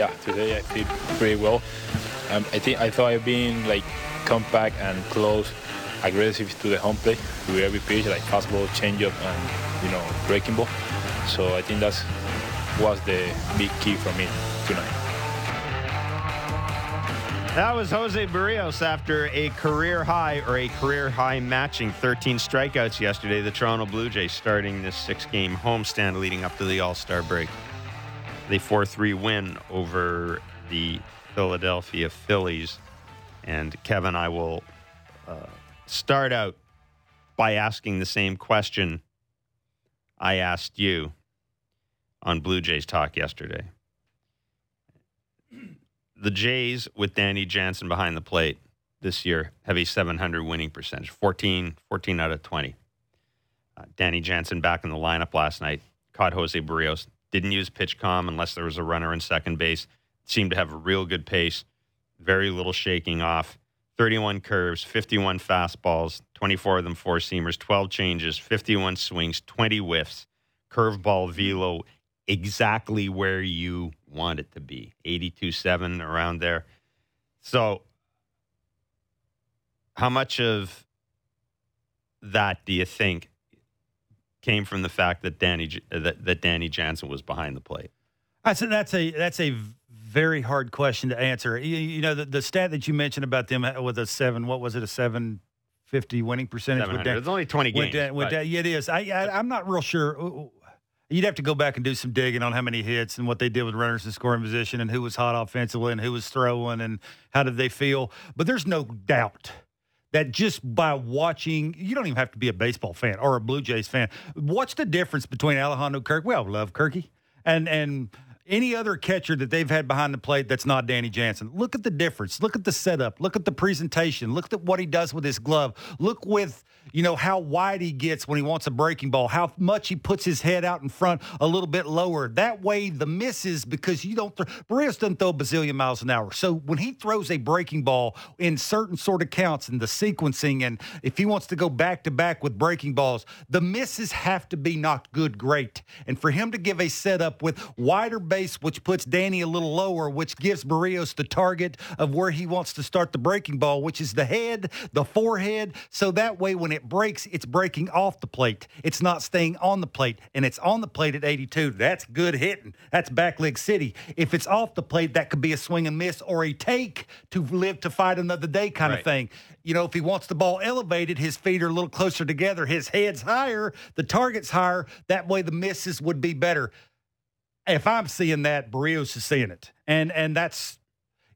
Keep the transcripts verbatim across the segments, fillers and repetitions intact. yeah, today I did pretty well. Um, I think I thought I've been like compact and close, aggressive to the home plate with every pitch, like fastball, changeup, and you know, breaking ball. So I think that's was the big key for me tonight. That was José Berríos after a career high or a career high matching thirteen strikeouts yesterday. The Toronto Blue Jays starting this six-game homestand leading up to the All-Star break. The four three win over the Philadelphia Phillies. And Kevin, I will uh, start out by asking the same question I asked you on Blue Jays Talk yesterday. The Jays, with Danny Jansen behind the plate this year, have a seven hundred winning percentage, fourteen, fourteen out of twenty. Uh, Danny Jansen back in the lineup last night, caught José Berríos, didn't use PitchCom unless there was a runner in second base, seemed to have a real good pace, very little shaking off, thirty-one curves, fifty-one fastballs, twenty-four of them four-seamers, twelve changes, fifty-one swings, twenty whiffs, curveball velo exactly where you want it to be, eighty-two seven around there. So how much of that do you think came from the fact that Danny that, that Danny Jansen was behind the plate? That's a, that's a that's a very hard question to answer. You, you know, the, the stat that you mentioned about them with a seven, what was it, a seven? fifty winning percentage. With Dan, it's only twenty games. With Dan, with Dan, yeah, it is. I, I, I'm not real sure. You'd have to go back and do some digging on how many hits and what they did with runners in scoring position and who was hot offensively and who was throwing and how did they feel. But there's no doubt that just by watching, you don't even have to be a baseball fan or a Blue Jays fan. What's the difference between Alejandro Kirk? Well, love Kirky. And, and any other catcher that they've had behind the plate that's not Danny Jansen. Look at the difference. Look at the setup. Look at the presentation. Look at what he does with his glove. Look with, you know, how wide he gets when he wants a breaking ball, how much he puts his head out in front a little bit lower. That way the misses, because you don't throw. Berríos doesn't throw a bazillion miles an hour. So when he throws a breaking ball in certain sort of counts and the sequencing, and if he wants to go back-to-back with breaking balls, the misses have to be not good, great. And for him to give a setup with wider base, which puts Danny a little lower, which gives Berríos the target of where he wants to start the breaking ball, which is the head, the forehead. So that way, when it breaks, it's breaking off the plate. It's not staying on the plate, and it's on the plate at eighty-two. That's good hitting. That's back leg city. If it's off the plate, that could be a swing and miss or a take to live to fight another day kind right. of thing. You know, if he wants the ball elevated, his feet are a little closer together. His head's higher. The target's higher. That way, the misses would be better. If I'm seeing that, Berríos is seeing it. And and that's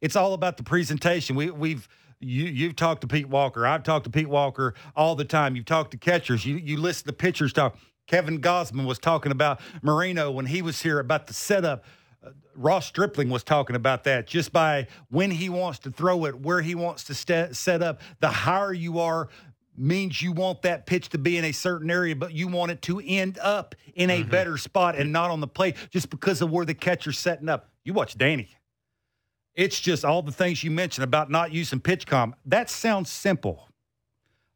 it's all about the presentation. We we've you you've talked to Pete Walker. I've talked to Pete Walker all the time. You've talked to catchers. You you listen to pitchers talk. Kevin Gausman was talking about Marino when he was here about the setup. Uh, Ross Stripling was talking about that, just by when he wants to throw it, where he wants to st- set up. The higher you are means you want that pitch to be in a certain area, but you want it to end up in a mm-hmm. better spot and not on the plate just because of where the catcher's setting up. You watch Danny. It's just all the things you mentioned about not using PitchCom. That sounds simple.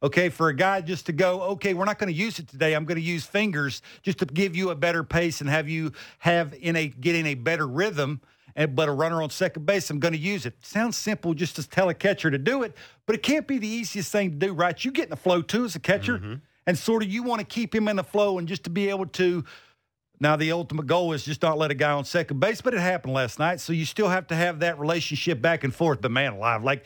Okay, for a guy just to go, okay, we're not going to use it today. I'm going to use fingers just to give you a better pace and have you have in a get in a better rhythm. But a runner on second base, I'm going to use it. Sounds simple just to tell a catcher to do it, but it can't be the easiest thing to do, right? You get in the flow, too, as a catcher, mm-hmm. and sort of you want to keep him in the flow and just to be able to – now the ultimate goal is just not let a guy on second base, but it happened last night, so you still have to have that relationship back and forth. But, man, alive, like,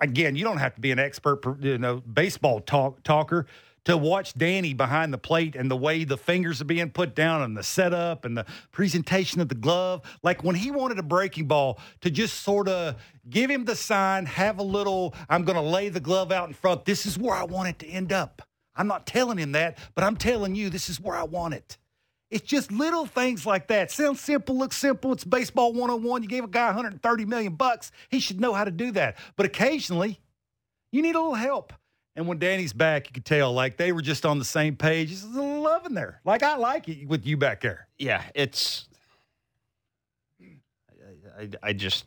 again, you don't have to be an expert, you know, baseball talk, talker to watch Danny behind the plate and the way the fingers are being put down and the setup and the presentation of the glove. Like when he wanted a breaking ball, to just sort of give him the sign, have a little, I'm going to lay the glove out in front. This is where I want it to end up. I'm not telling him that, but I'm telling you this is where I want it. It's just little things like that. Sounds simple, looks simple. It's baseball one oh one. You gave a guy one hundred thirty million bucks. He should know how to do that. But occasionally, you need a little help. And when Danny's back, you could tell, like, they were just on the same page. There's a little love in there. Like, I like it with you back there. Yeah, it's – I, I just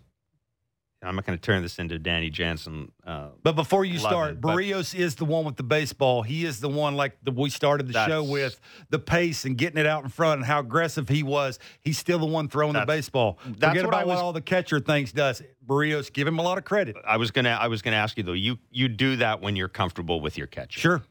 I'm not going to turn this into Danny Jansen. Uh, but before you start, Berríos is the one with the baseball. He is the one, like the, we started the show with, the pace and getting it out in front and how aggressive he was. He's still the one throwing the baseball. Forget about what all the catcher things does. Berríos, give him a lot of credit. I was gonna, I was gonna ask you though. You you do that when you're comfortable with your catcher. Sure,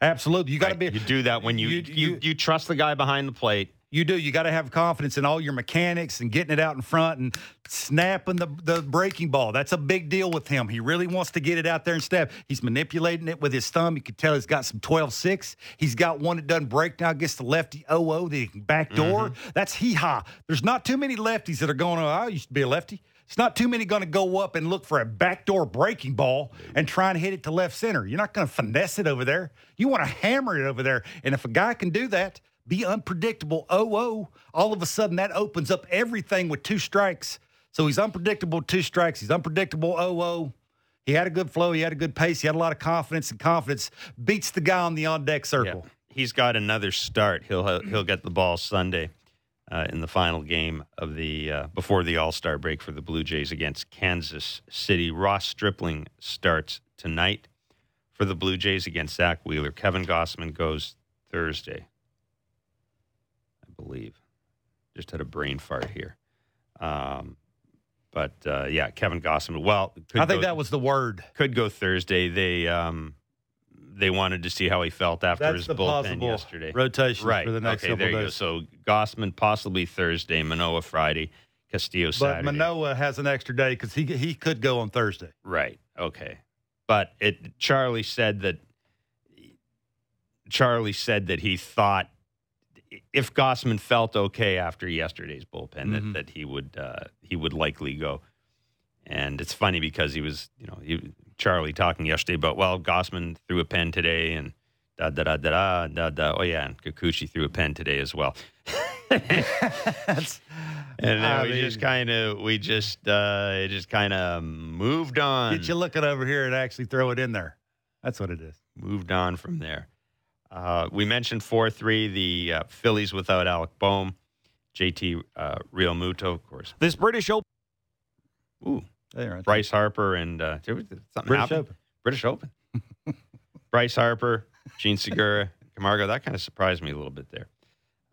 absolutely. You got to be. You do that when you you, you you you trust the guy behind the plate. You do. You got to have confidence in all your mechanics and getting it out in front and snapping the, the breaking ball. That's a big deal with him. He really wants to get it out there and snap. He's manipulating it with his thumb. You can tell he's got some twelve six. He's got one that doesn't break now, gets the lefty oh oh, the back door. Mm-hmm. That's hee-haw. There's not too many lefties that are going, oh, I used to be a lefty. It's not too many going to go up and look for a backdoor breaking ball and try and hit it to left center. You're not going to finesse it over there. You want to hammer it over there. And if a guy can do that, be unpredictable, oh oh, all of a sudden that opens up everything with two strikes. So he's unpredictable, two strikes. He's unpredictable, oh oh. He had a good flow. He had a good pace. He had a lot of confidence, and confidence beats the guy on the on-deck circle. Yeah. He's got another start. He'll he'll get the ball Sunday. Uh, in the final game of the uh, before the All-Star break for the Blue Jays against Kansas City. Ross Stripling starts tonight for the Blue Jays against Zach Wheeler. Kevin Gausman goes Thursday, I believe. Just had a brain fart here. Um, but, uh, yeah, Kevin Gausman. Well, I think go, that was the word. Could go Thursday. They um, they wanted to see how he felt after That's his bullpen yesterday. Rotation right. for the next okay, couple there you days. Go. So Gausman possibly Thursday, Manoah Friday, Castillo but Saturday. But Manoah has an extra day because he he could go on Thursday. Right. Okay. But it Charlie said that Charlie said that he thought if Gausman felt okay after yesterday's bullpen, mm-hmm. that, that he would uh, he would likely go. And it's funny because he was, you know, he, Charlie talking yesterday about, well, Gausman threw a pen today and da da da da da da. Oh yeah, and Kikuchi threw a pen today as well. That's, and then we, mean, just kinda, we just kind of we just it just kind of moved on. Get you looking over here and actually throw it in there. That's what it is. Moved on from there. Uh, we mentioned four three the uh, Phillies without Alec Bohm, J T uh, Realmuto, of course. This British Open. Ooh. Right. Bryce Harper and uh, something British happened. Open. British Open. Bryce Harper, Gene Segura, Camargo. That kind of surprised me a little bit there.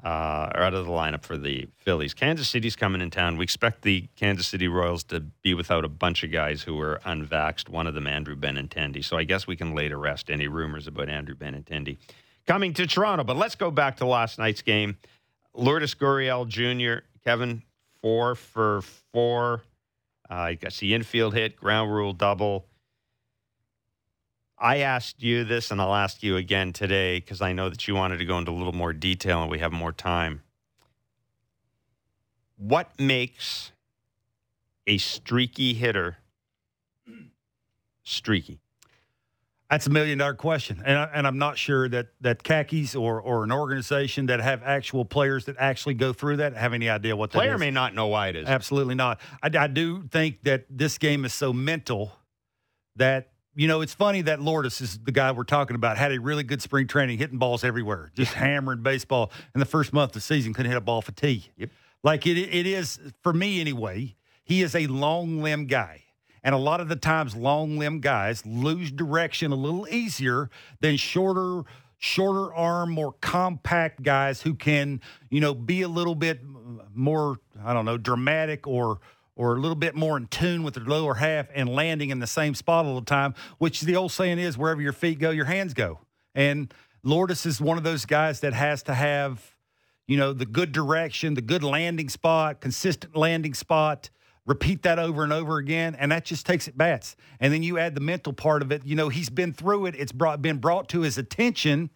Uh, are out of the lineup for the Phillies. Kansas City's coming in town. We expect the Kansas City Royals to be without a bunch of guys who were unvaxxed. One of them, Andrew Benintendi. So I guess we can lay to rest any rumors about Andrew Benintendi coming to Toronto. But let's go back to last night's game. Lourdes Gurriel Junior, Kevin, four for four. I uh, guess the infield hit, ground rule double. I asked you this, and I'll ask you again today because I know that you wanted to go into a little more detail and we have more time. What makes a streaky hitter streaky? That's a million-dollar question, and, I, and I'm not sure that, that khakis or, or an organization that have actual players that actually go through that have any idea what that player is. Player may not know why it is. Absolutely not. I, I do think that this game is so mental that, you know, it's funny that Lourdes is the guy we're talking about, had a really good spring training, hitting balls everywhere, just hammering baseball. In the first month of the season, couldn't hit a ball for tee. Yep. Like, it, it is, for me anyway, he is a long-limb guy. And a lot of the times, long limb guys lose direction a little easier than shorter, shorter arm, more compact guys who can, you know, be a little bit more, I don't know, dramatic or or a little bit more in tune with their lower half and landing in the same spot all the time. Which the old saying is, wherever your feet go, your hands go. And Lourdes is one of those guys that has to have, you know, the good direction, the good landing spot, consistent landing spot. Repeat that over and over again, and that just takes at bats. And then you add the mental part of it. You know, he's been through it. It's brought, been brought to his attention.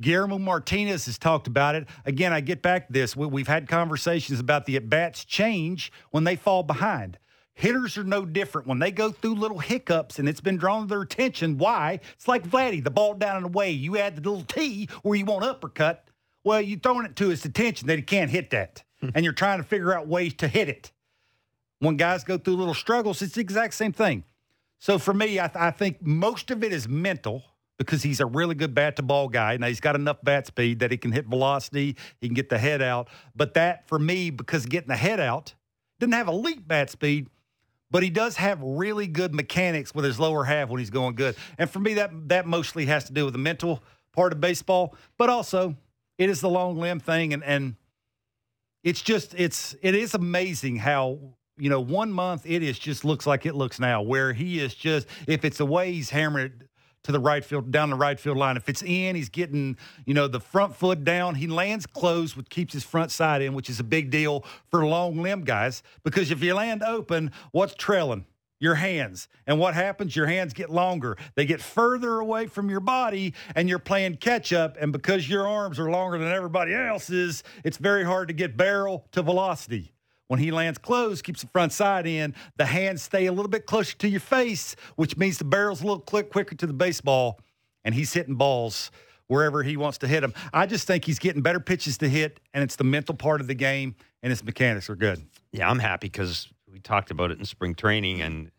Guillermo Martinez has talked about it. Again, I get back to this. We, we've had conversations about the at-bats change when they fall behind. Hitters are no different. When they go through little hiccups and it's been drawn to their attention, why? It's like Vladdy, the ball down and away. You add the little T where you want uppercut. Well, you're throwing it to his attention that he can't hit that, and you're trying to figure out ways to hit it. When guys go through little struggles, it's the exact same thing. So for me, I, th- I think most of it is mental because he's a really good bat-to-ball guy. Now, he's got enough bat speed that he can hit velocity, he can get the head out. But that, for me, because getting the head out, didn't have elite bat speed, but he does have really good mechanics with his lower half when he's going good. And for me, that that mostly has to do with the mental part of baseball, but also it is the long limb thing. And, and it's just, it's, it is amazing how, you know, one month it is just looks like it looks now, where he is just, if it's the way he's hammering it to the right field, down the right field line, if it's in, he's getting, you know, the front foot down. He lands close, which keeps his front side in, which is a big deal for long limb guys, because if you land open, what's trailing? Your hands. And what happens? Your hands get longer. They get further away from your body, and you're playing catch-up, and because your arms are longer than everybody else's, it's very hard to get barrel to velocity. When he lands close, keeps the front side in, the hands stay a little bit closer to your face, which means the barrel's a little click quicker to the baseball, and he's hitting balls wherever he wants to hit them. I just think he's getting better pitches to hit, and it's the mental part of the game, and his mechanics are good. Yeah, I'm happy because we talked about it in spring training, and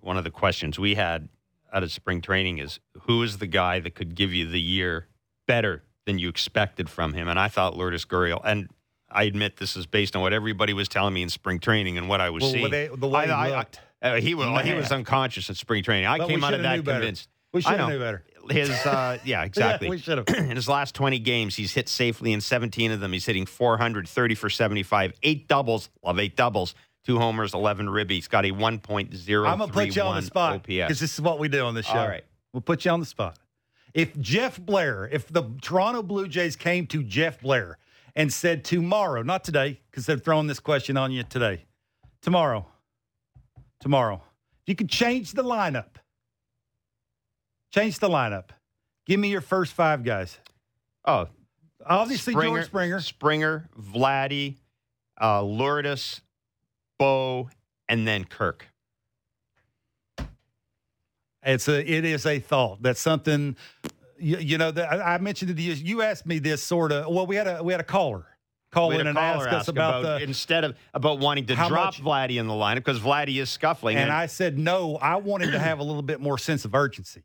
one of the questions we had out of spring training is, who is the guy that could give you the year better than you expected from him? And I thought Lourdes Gurriel, and I admit this is based on what everybody was telling me in spring training and what I was well, seeing. They, the way I, he, looked. I, I, uh, he, was, yeah. he was unconscious in spring training. I but came out of that convinced. We should have knew better. His, uh, yeah, exactly. Yeah, we should have. In his last twenty games, he's hit safely in seventeen of them. He's hitting four hundred, thirty for seventy-five, eight doubles. Love eight doubles. Two homers, eleven ribbies. Got a one point oh three one I'm going to put you on the spot O P S. Because this is what we do on this show. All right. We'll put you on the spot. If Jeff Blair, if the Toronto Blue Jays came to Jeff Blair and said tomorrow, not today, because they're throwing this question on you today. Tomorrow. Tomorrow. If you could change the lineup. Change the lineup. Give me your first five guys. Oh. Obviously, Springer, George Springer. Springer, Vladdy, uh, Lourdes, Bo, and then Kirk. It's a, it is a thought. That's something, you, you know, that I, I mentioned it to you. You asked me this sort of, well, we had a, we had a caller call in and ask us about, about the, instead of about wanting to drop Vladdy in the lineup because Vladdy is scuffling. And, and I said, no, I wanted to have a little bit more sense of urgency.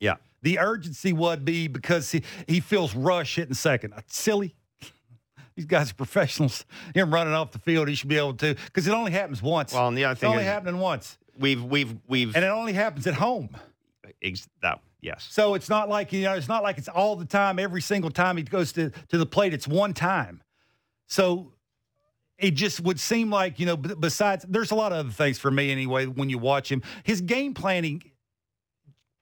Yeah. The urgency would be because he, he feels rush hitting second. Silly. These guys are professionals. Him running off the field, he should be able to, because it only happens once. Well, and the other thing, it's only is happening once. We've, we've, we've, and it only happens at home. Ex- that, yes. So it's not like you know, it's not like it's all the time. Every single time he goes to, to the plate, it's one time. So it just would seem like you know. Besides, there's a lot of other things for me anyway. When you watch him, his game planning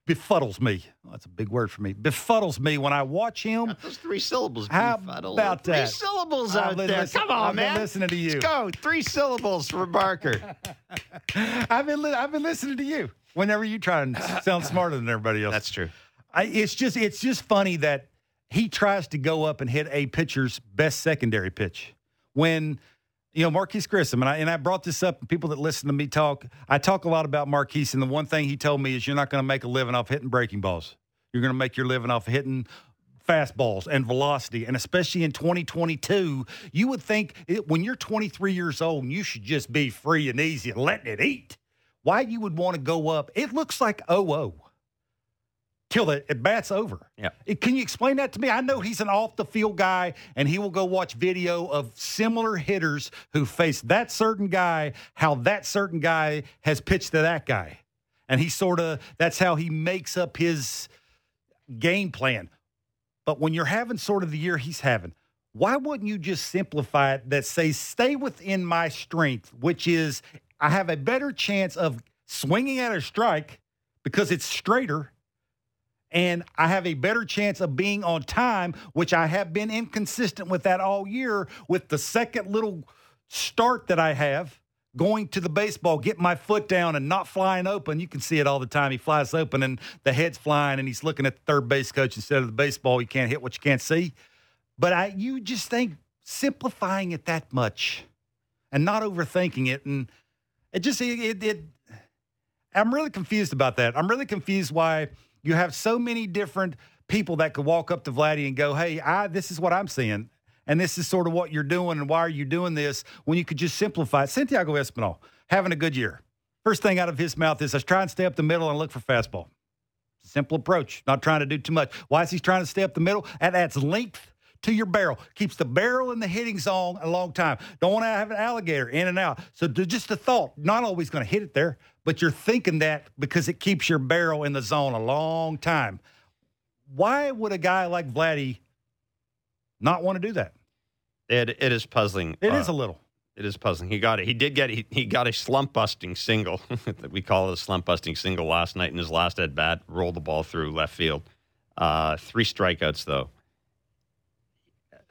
befuddles me. Well, that's a big word for me. Befuddles me when I watch him. Those three syllables. How befuddle. About that? Three syllables out there. Listen, Come on, I've man. I've been listening to you. Let's go. Three syllables for Barker. I've been li- I've been listening to you whenever you try and sound smarter than everybody else. That's true. I, it's just it's just funny that he tries to go up and hit a pitcher's best secondary pitch when you know, Marquise Grissom, and I and I brought this up, people that listen to me talk, I talk a lot about Marquise, and the one thing he told me is you're not going to make a living off hitting breaking balls. You're going to make your living off hitting fastballs and velocity, and especially in twenty twenty-two, you would think it, when you're twenty-three years old, you should just be free and easy and letting it eat. Why you would want to go up, it looks like oh oh. Till the at bat's over. Yeah. It, can you explain that to me? I know he's an off the field guy, and he will go watch video of similar hitters who face that certain guy, how that certain guy has pitched to that guy, and he sort of that's how he makes up his game plan. But when you're having sort of the year he's having, why wouldn't you just simplify it? That say stay within my strength, which is I have a better chance of swinging at a strike because it's straighter. And I have a better chance of being on time, which I have been inconsistent with that all year with the second little start that I have going to the baseball, get my foot down and not flying open. You can see it all the time. He flies open and the head's flying and he's looking at the third base coach instead of the baseball. You can't hit what you can't see. But I, you just think simplifying it that much and not overthinking it. And it just, it, it, it I'm really confused about that. I'm really confused why you have so many different people that could walk up to Vladdy and go, hey, I, this is what I'm seeing, and this is sort of what you're doing, and why are you doing this when you could just simplify it? Santiago Espinal, having a good year. First thing out of his mouth is, I try and stay up the middle and look for fastball. Simple approach, not trying to do too much. Why is he trying to stay up the middle? That adds length to your barrel. Keeps the barrel in the hitting zone a long time. Don't want to have an alligator in and out. So just the thought, not always going to hit it there, but you're thinking that because it keeps your barrel in the zone a long time. Why would a guy like Vladdy not want to do that? It It is puzzling. It uh, is a little. It is puzzling. He got it. He did get it. He, he got a slump-busting single. We call it a slump-busting single last night in his last at-bat. Rolled the ball through left field. Uh, three strikeouts, though.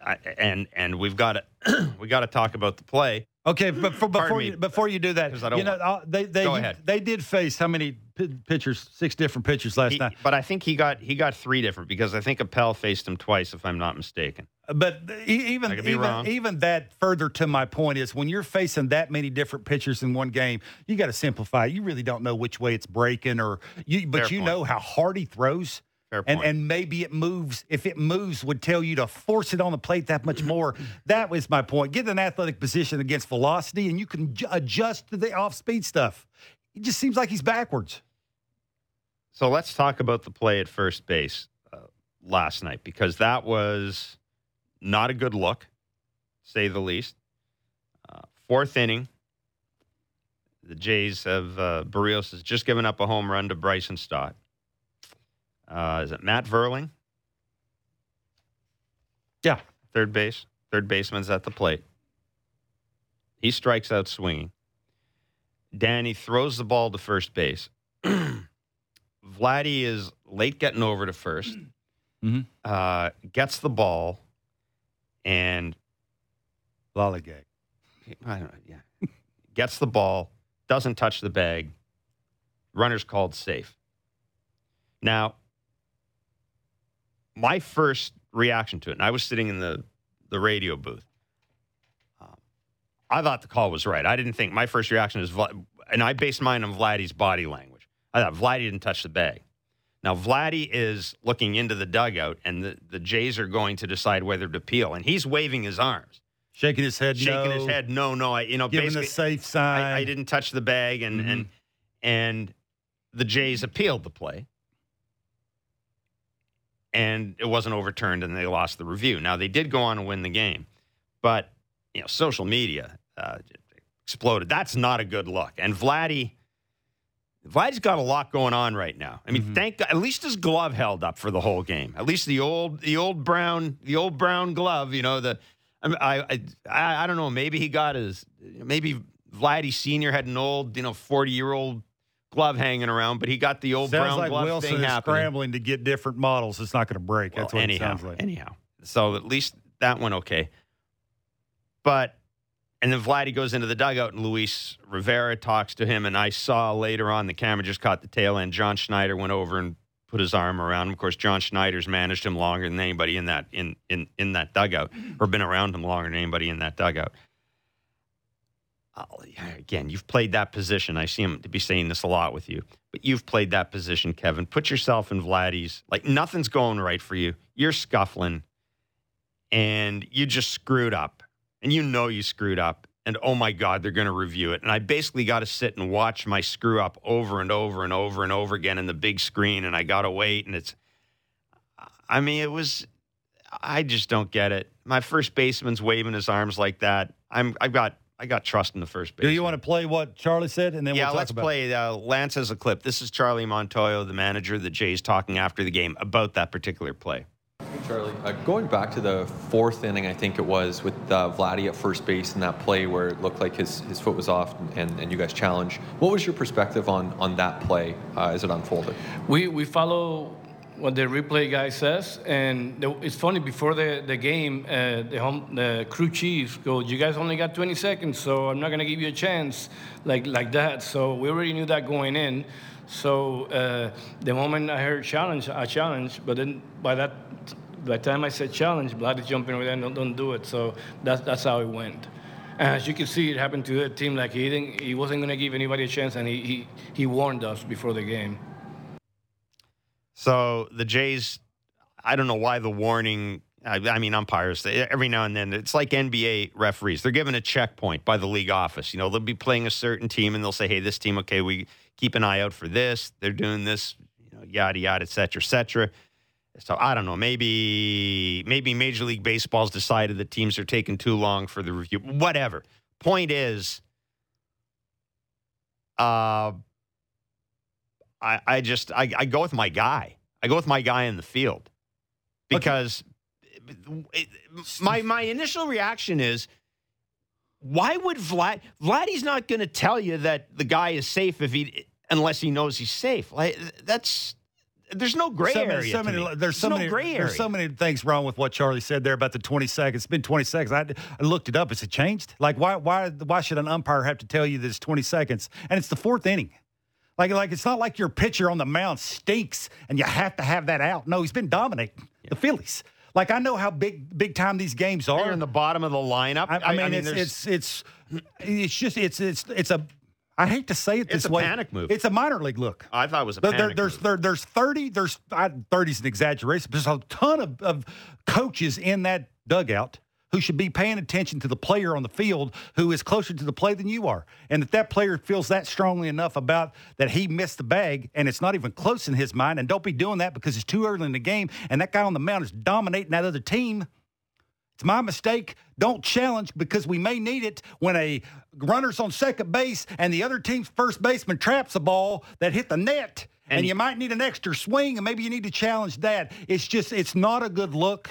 I, and and we've got to we got to talk about the play. Okay, but for, before you, before you do that, I don't you know want, they they you, they did face how many p- pitchers? Six different pitchers last he, night. But I think he got he got three different because I think Appel faced him twice, if I'm not mistaken. But even even, even that further to my point is when you're facing that many different pitchers in one game, you got to simplify. You really don't know which way it's breaking, or you but Fair you point. know how hard he throws. And and maybe it moves. If it moves, would tell you to force it on the plate that much more. That was my point. Get an athletic position against velocity, and you can ju- adjust to the off-speed stuff. It just seems like he's backwards. So let's talk about the play at first base uh, last night, because that was not a good look, say the least. Uh, fourth inning, the Jays have uh, Berríos has just given up a home run to Bryson Stott. Uh, is it Matt Verling? Yeah. Third base. Third baseman's at the plate. He strikes out swinging. Danny throws the ball to first base. Vladdy is late getting over to first. Mm-hmm. Uh, gets the ball. And. Lollygag. I don't know. Yeah. Gets the ball. Doesn't touch the bag. Runner's called safe. Now. My first reaction to it, and I was sitting in the, the radio booth, um, I thought the call was right. I didn't think my first reaction is, and I based mine on Vladdy's body language. I thought Vladdy didn't touch the bag. Now, Vladdy is looking into the dugout, and the, the Jays are going to decide whether to peel, and he's waving his arms. Shaking his head, Shaking no. Shaking his head, no, no. I, you know, giving basically, a safe sign. I, I didn't touch the bag, and, mm-hmm. and, and the Jays appealed the play. And it wasn't overturned, and they lost the review. Now, they did go on to win the game. But, you know, social media uh, exploded. That's not a good look. And Vladdy, Vladdy's got a lot going on right now. I mean, mm-hmm. thank God. At least his glove held up for the whole game. At least the old the old brown the old brown glove, you know, the I I, I don't know. Maybe he got his – maybe Vladdy Senior had an old, you know, forty-year-old glove hanging around, but he got the old sounds brown like glove Wilson thing happening. Sounds like Wilson is scrambling to get different models. It's not going to break. Well, That's what anyhow, it sounds like. Anyhow, so at least that one okay. But, and then Vladdy goes into the dugout, and Luis Rivera talks to him, and I saw later on the camera just caught the tail end. John Schneider went over and put his arm around him. Of course, John Schneider's managed him longer than anybody in that in in, in that dugout, or been around him longer than anybody in that dugout. Again, you've played that position. I seem to be saying this a lot with you, but you've played that position, Kevin. Put yourself in Vladdy's. Like, nothing's going right for you. You're scuffling, and you just screwed up, and you know you screwed up, and oh, my God, they're going to review it. And I basically got to sit and watch my screw up over and over and over and over again in the big screen, and I got to wait, and it's – I mean, it was – I just don't get it. My first baseman's waving his arms like that. I'm, I've got – I got trust in the first base. Do you want to play what Charlie said? And then yeah, we'll talk let's about play uh, Lance as a clip. This is Charlie Montoyo, the manager of the Jays, talking after the game about that particular play. Hey, Charlie. Uh, going back to the fourth inning, I think it was, with uh, Vladdy at first base in that play where it looked like his, his foot was off and, and, and you guys challenged. What was your perspective on, on that play uh, as it unfolded? We we follow what the replay guy says, and the, it's funny, before the, the game, uh, the home the crew chief goes, you guys only got twenty seconds, so I'm not going to give you a chance, like like that. So we already knew that going in. So uh, the moment I heard challenge, I challenged, but then by that by the time I said challenge, Vladdy's jumping over there, no, don't do it. So that's, that's how it went. And as you can see, it happened to the team. Like, he, didn't, he wasn't going to give anybody a chance, and he, he, he warned us before the game. So the Jays, I don't know why the warning, I, I mean, umpires, they, every now and then, it's like N B A referees. They're given a checkpoint by the league office. You know, they'll be playing a certain team, and they'll say, hey, this team, okay, we keep an eye out for this. They're doing this, you know, yada, yada, et cetera, et cetera. So I don't know. Maybe maybe Major League Baseball's decided that teams are taking too long for the review. Whatever. Point is, uh, I I just I, I go with my guy. I go with my guy in the field because okay. it, my my initial reaction is, why would Vlad? Vladdy's not going to tell you that the guy is safe if he unless he knows he's safe. Like that's. There's no gray so many, area. So many, there's, there's so no many, gray area. There's so many things wrong with what Charlie said there about the twenty seconds. It's been twenty seconds. I, I looked it up. Is it changed? Like, why why, why should an umpire have to tell you that it's twenty seconds? And it's the fourth inning. Like, like it's not like your pitcher on the mound stinks and you have to have that out. No, he's been dominating yeah. the Phillies. Like, I know how big big time these games are. They're in the bottom of the lineup. I, I, mean, I mean, it's it's, it's it's just it's it's it's a. I hate to say it this way. It's a panic move. It's a minor league look. I thought it was a panic move. There's, there, there's thirty. There's thirty is an exaggeration. But there's a ton of, of coaches in that dugout who should be paying attention to the player on the field who is closer to the play than you are. And if that player feels that strongly enough about that he missed the bag and it's not even close in his mind, and don't be doing that because it's too early in the game and that guy on the mound is dominating that other team. It's my mistake. Don't challenge because we may need it when a runner's on second base and the other team's first baseman traps a ball that hit the net, and, and you might need an extra swing, and maybe you need to challenge that. It's just it's not a good look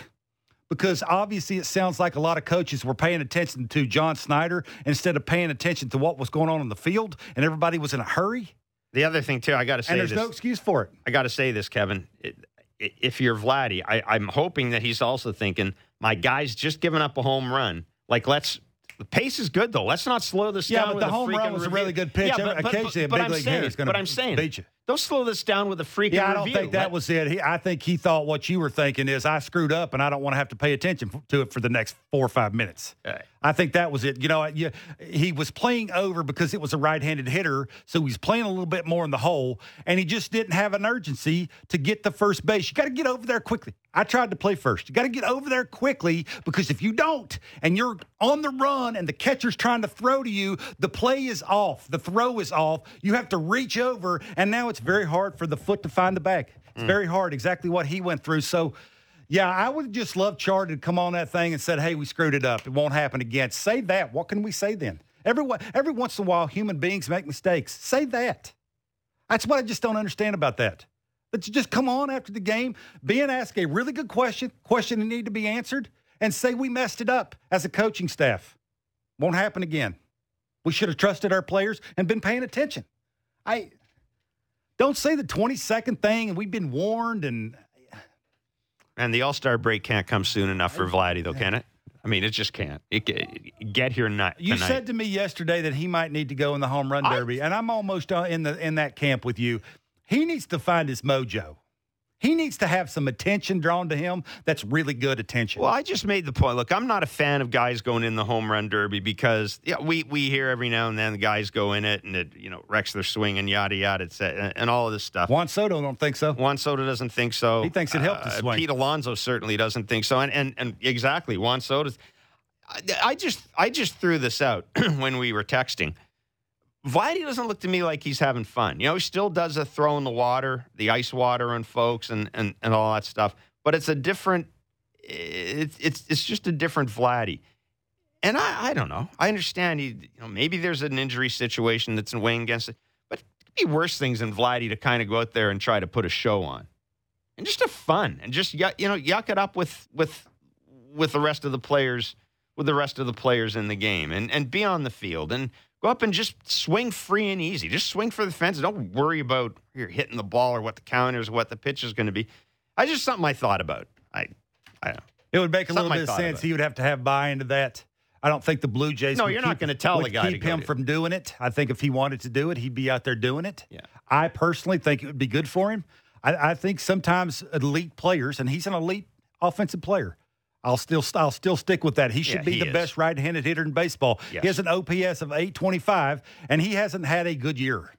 because obviously it sounds like a lot of coaches were paying attention to John Schneider instead of paying attention to what was going on in the field, and everybody was in a hurry. The other thing, too, I got to say this. And there's this. No excuse for it. I got to say this, Kevin. It, If you're Vladdy, I, I'm hoping that he's also thinking, my guy's just giving up a home run. Like, let's – the pace is good, though. Let's not slow this yeah, down with a freaking – yeah, but the home run was review. A really good pitch. Yeah, but, but, Occasionally, but, but, a big league hitter is going to beat you. Don't slow this down with a freaking Yeah, I don't review. think that Let, was it. He, I think he thought what you were thinking is, I screwed up, and I don't want to have to pay attention to it for the next four or five minutes. Right. I think that was it. You know, you, he was playing over because it was a right-handed hitter, so he's playing a little bit more in the hole, and he just didn't have an urgency to get to first base. You got to get over there quickly. I tried to play first. You got to get over there quickly because if you don't and you're on the run and the catcher's trying to throw to you, the play is off. The throw is off. You have to reach over, and now it's very hard for the foot to find the bag. It's mm. very hard, exactly what he went through. So, yeah, I would just love Charlie to come on that thing and said, hey, we screwed it up. It won't happen again. Say that. What can we say then? Every, every once in a while, human beings make mistakes. Say that. That's what I just don't understand about that. But you just come on after the game, be and ask a really good question, question that need to be answered, and say we messed it up as a coaching staff. Won't happen again. We should have trusted our players and been paying attention. I don't say the twenty-second thing, and we've been warned and – And the All-Star break can't come soon enough for Vladdy, though, can it? I mean, it just can't. It, it, get here tonight. You said to me yesterday that he might need to go in the home run derby, I, and I'm almost in the in that camp with you. He needs to find his mojo. He needs to have some attention drawn to him that's really good attention. Well, I just made the point. Look, I'm not a fan of guys going in the home run derby because yeah, we, we hear every now and then the guys go in it and it you know wrecks their swing and yada, yada, et cetera, and all of this stuff. Juan Soto don't think so. Juan Soto doesn't think so. He thinks it helped his uh, swing. Pete Alonso certainly doesn't think so. And and, and exactly, Juan Soto's I, I, just, I just threw this out when we were texting. Vladdy doesn't look to me like he's having fun. You know, he still does a throw in the water, the ice water on folks and, and, and all that stuff. But it's a different it's it's it's just a different Vladdy. And I, I don't know. I understand he you know, maybe there's an injury situation that's weighing against it. But it could be worse things than Vladdy to kind of go out there and try to put a show on. And just have fun and just you know, yuck it up with with with the rest of the players with the rest of the players in the game and, and be on the field and go up and just swing free and easy. Just swing for the fence. Don't worry about you're hitting the ball or what the count is, what the pitch is going to be. I just something I thought about. I, I don't know. It would make a something little bit of sense. About. He would have to have buy into that. I don't think the Blue Jays. No, you're keep, not going to tell the guy keep to him do. From doing it. I think if he wanted to do it, he'd be out there doing it. Yeah. I personally think it would be good for him. I, I think sometimes elite players, and he's an elite offensive player. I'll still I'll still stick with that. He should yeah, be he the is. best right-handed hitter in baseball. Yes. He has an O P S of eight twenty-five, and he hasn't had a good year.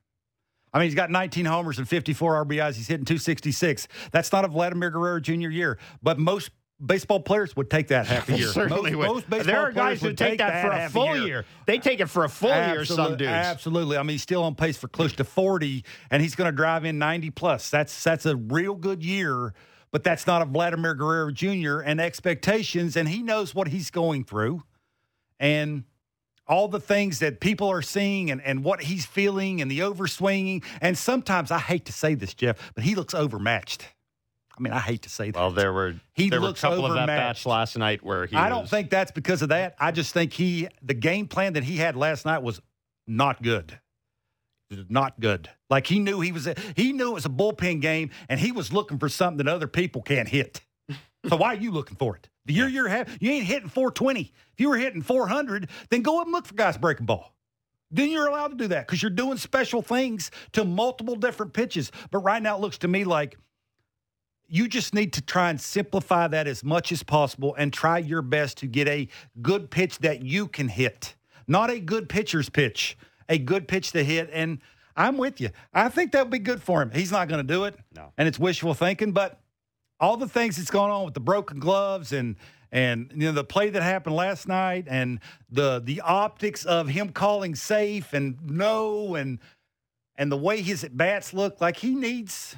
I mean, he's got nineteen homers and fifty-four R B Is. He's hitting two sixty-six. That's not a Vladimir Guerrero Junior year, but most baseball players would take that half a year. Certainly most, would. Most there are guys who take that, that for a full year. year. They take it for a full absolutely, year, some dudes. Absolutely. I mean, he's still on pace for close to forty, and he's going to drive in ninety plus. That's that's a real good year. but that's not a Vladimir Guerrero Junior and expectations, and he knows what he's going through. And all the things that people are seeing and, and what he's feeling and the overswinging. And sometimes, I hate to say this, Jeff, but he looks overmatched. I mean, I hate to say that. Well, there were he there were a couple overmatched. of that batch last night where he I was... don't think that's because of that. I just think he the game plan that he had last night was not good. Not good. Like, he knew he was he knew it was a bullpen game, and he was looking for something that other people can't hit. So why are you looking for it? The year you're having, you ain't hitting four twenty. If you were hitting four hundred, then go up and look for guys breaking ball. Then you're allowed to do that because you're doing special things to multiple different pitches. But right now it looks to me like you just need to try and simplify that as much as possible and try your best to get a good pitch that you can hit. Not a good pitcher's pitch, a good pitch to hit. And I'm with you. I think that would be good for him. He's not going to do it. No. And it's wishful thinking, but all the things that's going on with the broken gloves and and you know the play that happened last night and the the optics of him calling safe and no and and the way his at bats look, like he needs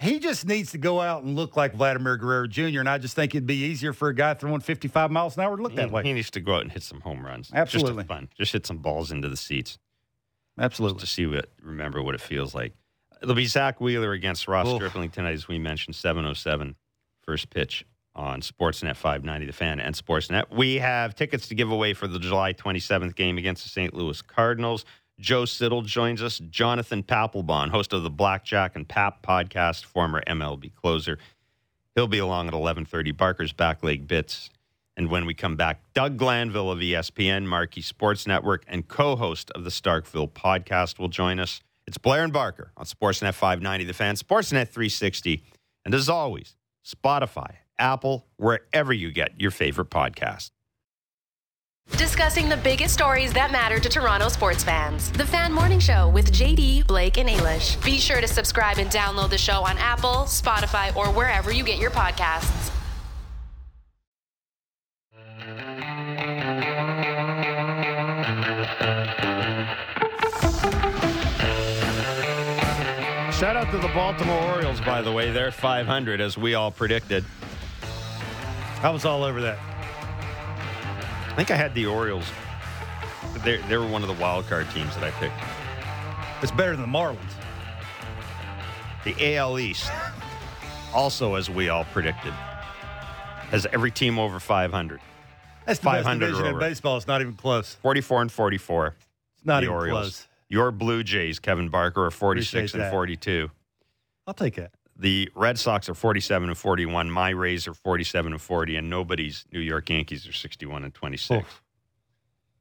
he just needs to go out and look like Vladimir Guerrero Junior And I just think it'd be easier for a guy throwing fifty-five miles an hour to look he, that way. He needs to go out and hit some home runs. Absolutely, just fun. Just hit some balls into the seats. Absolutely, just to see what remember what it feels like. It'll be Zach Wheeler against Ross Oof. Stripling tonight, as we mentioned, seven oh seven, first pitch on Sportsnet five ninety, The Fan, and Sportsnet. We have tickets to give away for the July twenty-seventh game against the Saint Louis Cardinals. Joe Siddle joins us. Jonathan Papelbon, host of the Blackjack and Pap podcast, former M L B closer. He'll be along at eleven thirty, Barker's Back Leg Bits. And when we come back, Doug Glanville of E S P N, Marquee Sports Network, and co-host of the Starkville podcast will join us. It's Blair and Barker on Sportsnet five ninety, The Fan, Sportsnet three sixty, and as always, Spotify, Apple, wherever you get your favorite podcast. Discussing the biggest stories that matter to Toronto sports fans. The Fan Morning Show with J D, Blake, and Ailish. Be sure to subscribe and download the show on Apple, Spotify, or wherever you get your podcasts. Shout out to the Baltimore Orioles, by the way. They're five hundred, as we all predicted. I was all over that. I think I had the Orioles. They they were one of the wild card teams that I picked. It's better than the Marlins. The A L East, also as we all predicted, has every team over five hundred. That's the best division in baseball. It's not even close. forty-four and forty-four. It's not even close. Your Blue Jays, Kevin Barker, are forty-six and forty-two. I'll take it. The Red Sox are forty-seven and forty-one. My Rays are forty-seven and forty, and nobody's New York Yankees are sixty-one and twenty-six. Oh.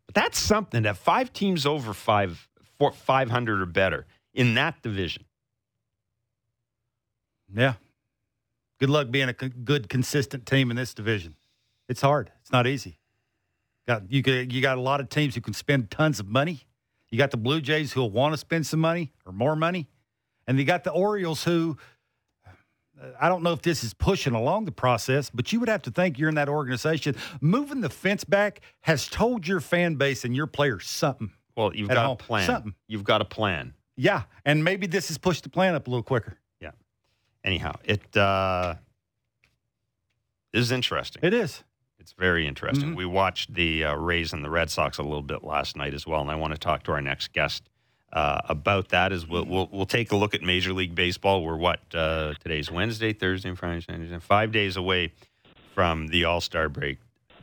But that's something. That five teams over five, four, five hundred or better in that division. Yeah. Good luck being a good, consistent team in this division. It's hard. It's not easy. Got you. You got a lot of teams who can spend tons of money. You got the Blue Jays who will want to spend some money or more money. And you got the Orioles who, I don't know if this is pushing along the process, but you would have to think you're in that organization. Moving the fence back has told your fan base and your players something. Well, you've got home. a plan. Something. You've got a plan. Yeah, and maybe this has pushed the plan up a little quicker. Yeah. Anyhow, it uh, is interesting. It is. It's very interesting. Mm-hmm. We watched the uh, Rays and the Red Sox a little bit last night as well, and I want to talk to our next guest uh, about that. As we'll, we'll we'll take a look at Major League Baseball. We're what uh, today's Wednesday, Thursday, and Friday, Saturday, five days away from the All-Star break.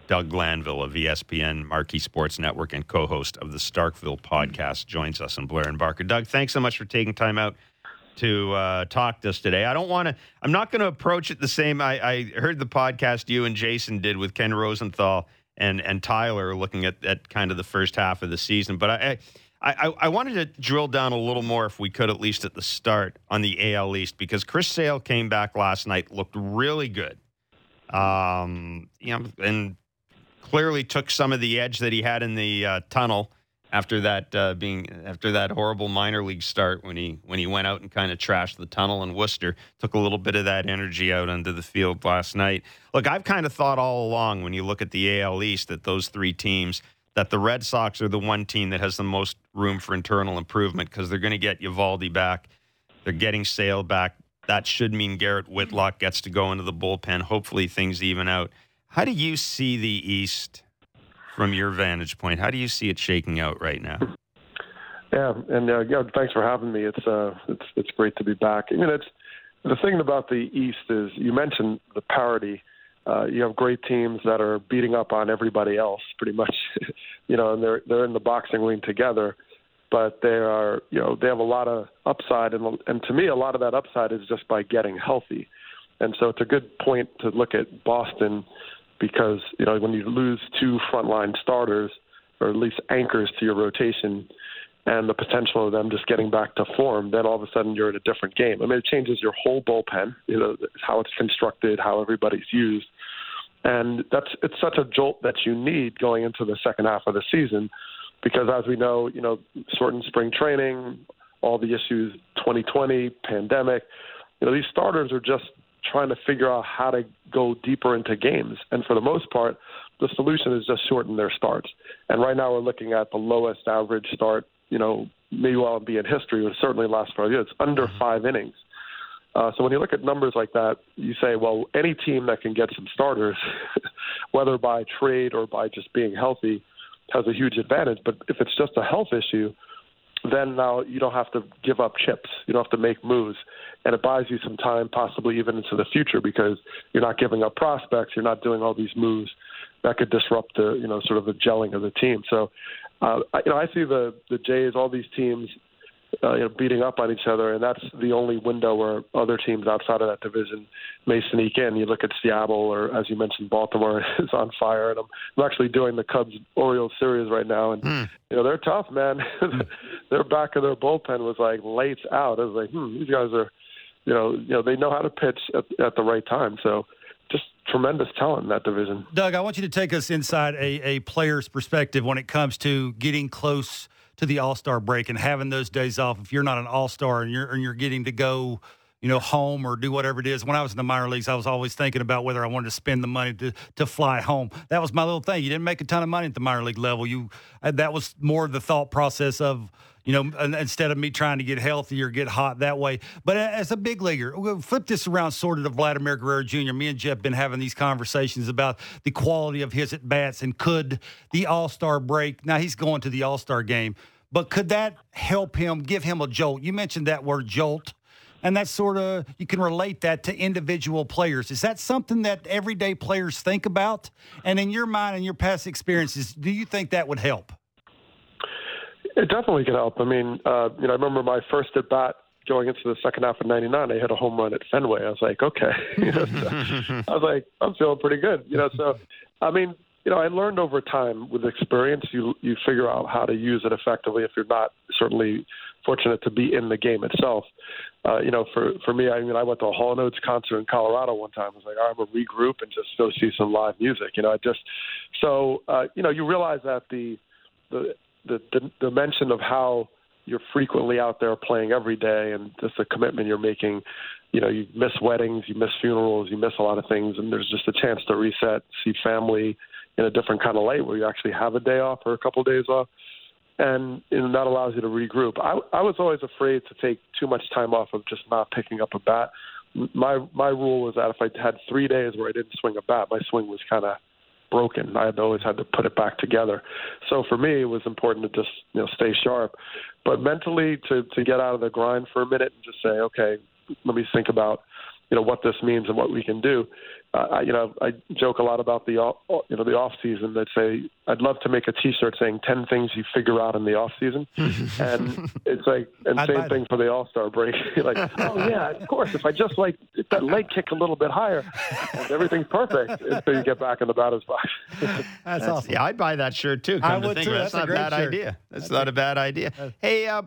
Doug Glanville of E S P N, Marquee Sports Network, and co-host of the Starkville podcast joins us on Blair and Barker. Doug, thanks so much for taking time out to uh, talk to us today. I don't want to, I'm not going to approach it the same. I, I heard the podcast you and Jason did with Ken Rosenthal and, and Tyler looking at, at kind of the first half of the season. But I, I, I wanted to drill down a little more, if we could, at least at the start, on the A L East, because Chris Sale came back last night, looked really good. Um, you know, and clearly took some of the edge that he had in the uh, tunnel after that uh, being after that horrible minor league start, when he when he went out and kind of trashed the tunnel in Worcester, took a little bit of that energy out onto the field last night. Look, I've kind of thought all along, when you look at the A L East, that those three teams, that the Red Sox are the one team that has the most room for internal improvement, because they're going to get Uvalde back, they're getting Sale back, That should mean Garrett Whitlock gets to go into the bullpen. Hopefully things even out. How do you see the East from your vantage point? How do you see it shaking out right now? Yeah, and uh, yeah, thanks for having me. It's uh, it's it's great to be back. I mean, it's the thing about the East is you mentioned the parity. Uh, you have great teams that are beating up on everybody else, pretty much. You know, and they're they're in the boxing ring together, but they are, you know, they have a lot of upside, and and to me, a lot of that upside is just by getting healthy. And so it's a good point to look at Boston because, you know, when you lose two frontline starters or at least anchors to your rotation and the potential of them just getting back to form, then all of a sudden you're in a different game. I mean, it changes your whole bullpen, you know, how it's constructed, how everybody's used. And that's it's such a jolt that you need going into the second half of the season because, as we know, you know, shortened spring training, all the issues, twenty twenty, pandemic, you know, these starters are just trying to figure out how to go deeper into games. And for the most part, the solution is just shorten their starts. And right now we're looking at the lowest average start, you know, maybe well be in history, or certainly last five years. It's under five innings. Uh, so when you look at numbers like that, you say, well, any team that can get some starters, whether by trade or by just being healthy, has a huge advantage. But if it's just a health issue, then now you don't have to give up chips. You don't have to make moves. And it buys you some time, possibly even into the future, because you're not giving up prospects. You're not doing all these moves that could disrupt the, you know, sort of the gelling of the team. So, uh, I, you know, I see the, the Jays, all these teams, uh, you know, beating up on each other. And that's the only window where other teams outside of that division may sneak in. You look at Seattle, or as you mentioned, Baltimore is on fire. And I'm, I'm actually doing the Cubs Orioles series right now. And, mm. you know, they're tough, man. Their back of their bullpen was like lights out. I was like, Hmm, these guys are, you know, you know, they know how to pitch at, at the right time. So, just tremendous talent in that division. Doug, I want you to take us inside a, a player's perspective when it comes to getting close to the All-Star break and having those days off. If you're not an All-Star and you're, and you're getting to go, you know, home or do whatever it is. When I was in the minor leagues, I was always thinking about whether I wanted to spend the money to, to fly home. That was my little thing. You didn't make a ton of money at the minor league level. You that was more the thought process of, you know, instead of me trying to get healthy or get hot that way. But as a big leaguer, we'll flip this around sort of to Vladimir Guerrero Junior Me and Jeff have been having these conversations about the quality of his at-bats and could the All-Star break. Now he's going to the All-Star game, but could that help him, give him a jolt? You mentioned that word jolt, and that's sort of, you can relate that to individual players. Is that something that everyday players think about? And in your mind and your past experiences, do you think that would help? It definitely could help. I mean, uh, you know, I remember my first at bat going into the second half of ninety-nine. I hit a home run at Fenway. I was like, okay, you know, so I was like, I'm feeling pretty good, you know. So, I mean, you know, I learned over time with experience, you you figure out how to use it effectively. If you're not certainly fortunate to be in the game itself, uh, you know, for for me, I mean, I went to a Hall and Oates concert in Colorado one time. I was like, all right, I'm gonna regroup and just go see some live music, you know. I just so uh, you know, you realize that the the The, the dimension of how you're frequently out there playing every day and just the commitment you're making. You know, you miss weddings, you miss funerals, you miss a lot of things, and there's just a chance to reset, see family in a different kind of light where you actually have a day off or a couple of days off, and, and that allows you to regroup. I, I was always afraid to take too much time off of just not picking up a bat. My, my rule was that if I had three days where I didn't swing a bat, my swing was kind of broken. I had always had to put it back together. So for me, it was important to just, you know, stay sharp, but mentally to, to get out of the grind for a minute and just say, okay, let me think about, you know, what this means and what we can do. Uh, I, you know, I joke a lot about the, you know, the off season. That say, I'd love to make a t-shirt saying ten things you figure out in the off season. And it's like, and I'd same thing it. For the All-Star break. You're like, oh yeah, of course. If I just like hit that leg kick a little bit higher, everything's perfect until you get back in the batter's box. That's, That's awesome. Yeah, I'd buy that shirt too. Come I to would think too. That's, That's not a bad shirt. idea. That's, That's not a bad idea. Hey, uh,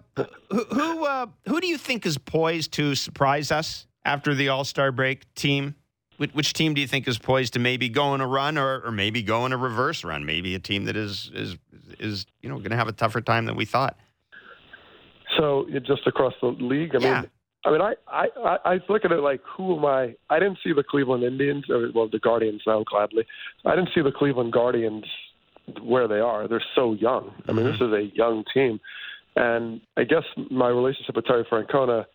who, uh, who do you think is poised to surprise us after the All-Star break team? Which team do you think is poised to maybe go in a run or, or maybe go in a reverse run? Maybe a team that is, is, is you know, going to have a tougher time than we thought. So just across the league? I yeah. mean, I mean, I, I, I look at it like, who am I? I didn't see the Cleveland Indians, or, well, the Guardians now, gladly. I didn't see the Cleveland Guardians where they are. They're so young. I mean, mm-hmm. This is a young team. And I guess my relationship with Terry Francona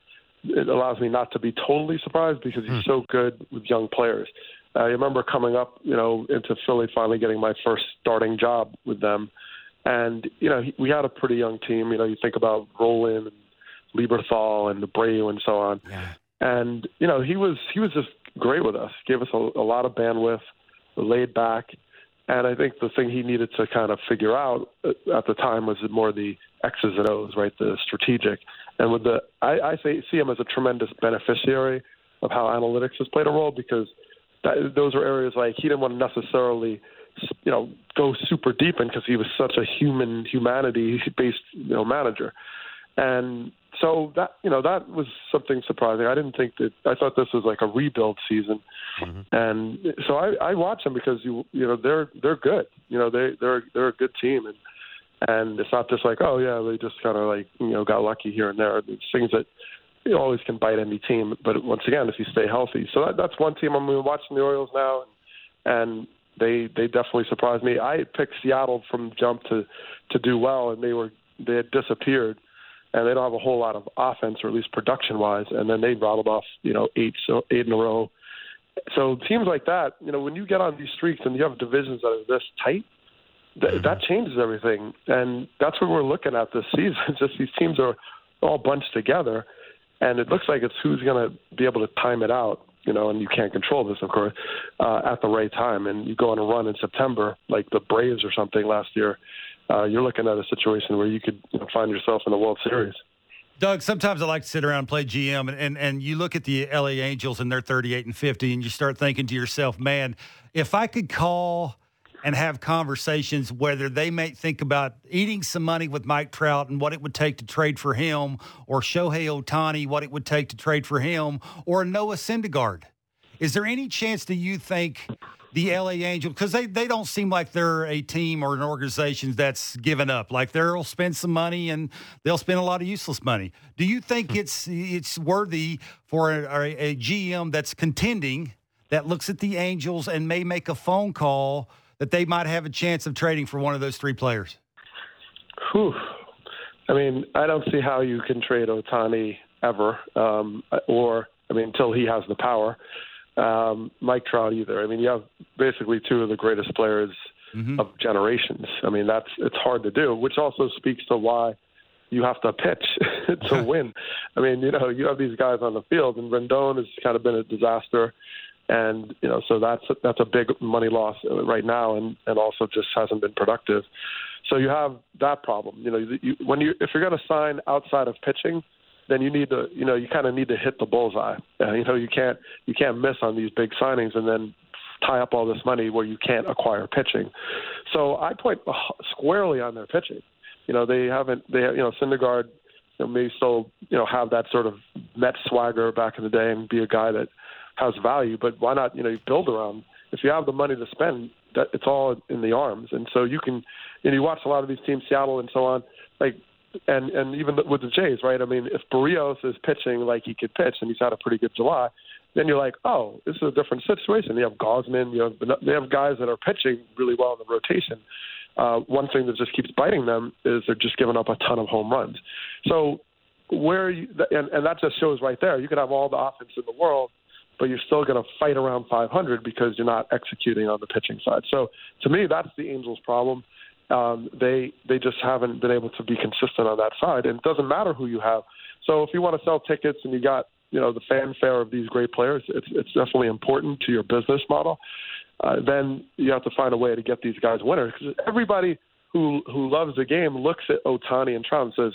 it allows me not to be totally surprised because he's so good with young players. I remember coming up, you know, into Philly, finally getting my first starting job with them. And, you know, we had a pretty young team. You know, you think about Rollin and Lieberthal and Abreu and so on. Yeah. And, you know, he was he was just great with us, gave us a, a lot of bandwidth, laid back. And I think the thing he needed to kind of figure out at the time was more the X's and O's, right, the strategic. And with the, I, I say, see him as a tremendous beneficiary of how analytics has played a role because that, those are areas like he didn't want to necessarily, you know, go super deep in because he was such a human, humanity-based, you know, manager. And so that, you know, that was something surprising. I didn't think that, I thought this was like a rebuild season. Mm-hmm. And so I, I watch them because you, you know, they're, they're good. You know, they, they're, they're a good team. And, and it's not just like, oh yeah, they just kind of like, you know, got lucky here and there. It's things that you know, always can bite any team. But once again, if you stay healthy, so that, that's one team I'm watching the Orioles now. And, and they, they definitely surprised me. I picked Seattle from jump to, to do well. And they were, they had disappeared. And they don't have a whole lot of offense, or at least production-wise. And then they rattled off, you know, eight so eight in a row. So teams like that, you know, when you get on these streaks and you have divisions that are this tight, th- mm-hmm. that changes everything. And that's what we're looking at this season. Just these teams are all bunched together, and it looks like it's who's going to be able to time it out, you know. And you can't control this, of course, uh, at the right time. And you go on a run in September, like the Braves or something last year. Uh, you're looking at a situation where you could you know, find yourself in the World Series. Doug, sometimes I like to sit around and play G M, and, and, and you look at the L A Angels and they're thirty-eight and fifty, and you start thinking to yourself, man, if I could call and have conversations whether they may think about eating some money with Mike Trout and what it would take to trade for him, or Shohei Ohtani, what it would take to trade for him, or Noah Syndergaard. Is there any chance that you think the L A Angels, because they, they don't seem like they're a team or an organization that's given up. Like they'll spend some money and they'll spend a lot of useless money. Do you think it's it's worthy for a, a G M that's contending, that looks at the Angels and may make a phone call that they might have a chance of trading for one of those three players? Whew. I mean, I don't see how you can trade Ohtani ever, um, or, I mean, until he has the power. Um, Mike Trout either. I mean, you have basically two of the greatest players mm-hmm. of generations. I mean, that's it's hard to do, which also speaks to why you have to pitch to win. I mean, you know, you have these guys on the field, and Rendon has kind of been a disaster, and you know, so that's that's a big money loss right now, and, and also just hasn't been productive. So you have that problem. You know, you, when you if you're going to sign outside of pitching, then you need to, you know, you kind of need to hit the bullseye. Uh, you know, you can't, you can't miss on these big signings and then tie up all this money where you can't acquire pitching. So I point squarely on their pitching. You know, they haven't, they, you know, Syndergaard you know, may still, you know, have that sort of Met swagger back in the day and be a guy that has value, but why not, you know, you build around. If you have the money to spend, that it's all in the arms. And so you can, you know, you watch a lot of these teams, Seattle and so on, like, And and even with the Jays, right? I mean, if Berríos is pitching like he could pitch and he's had a pretty good July, then you're like, oh, this is a different situation. You have Gausman, you have, they have guys that are pitching really well in the rotation. Uh, one thing that just keeps biting them is they're just giving up a ton of home runs. So where you, and, and that just shows right there, you could have all the offense in the world, but you're still going to fight around five hundred because you're not executing on the pitching side. So to me, that's the Angels' problem. Um, they they just haven't been able to be consistent on that side, and it doesn't matter who you have. So if you want to sell tickets and you got you know the fanfare of these great players, it's it's definitely important to your business model. Uh, then you have to find a way to get these guys winners because everybody who who loves the game looks at Ohtani and Trout and says,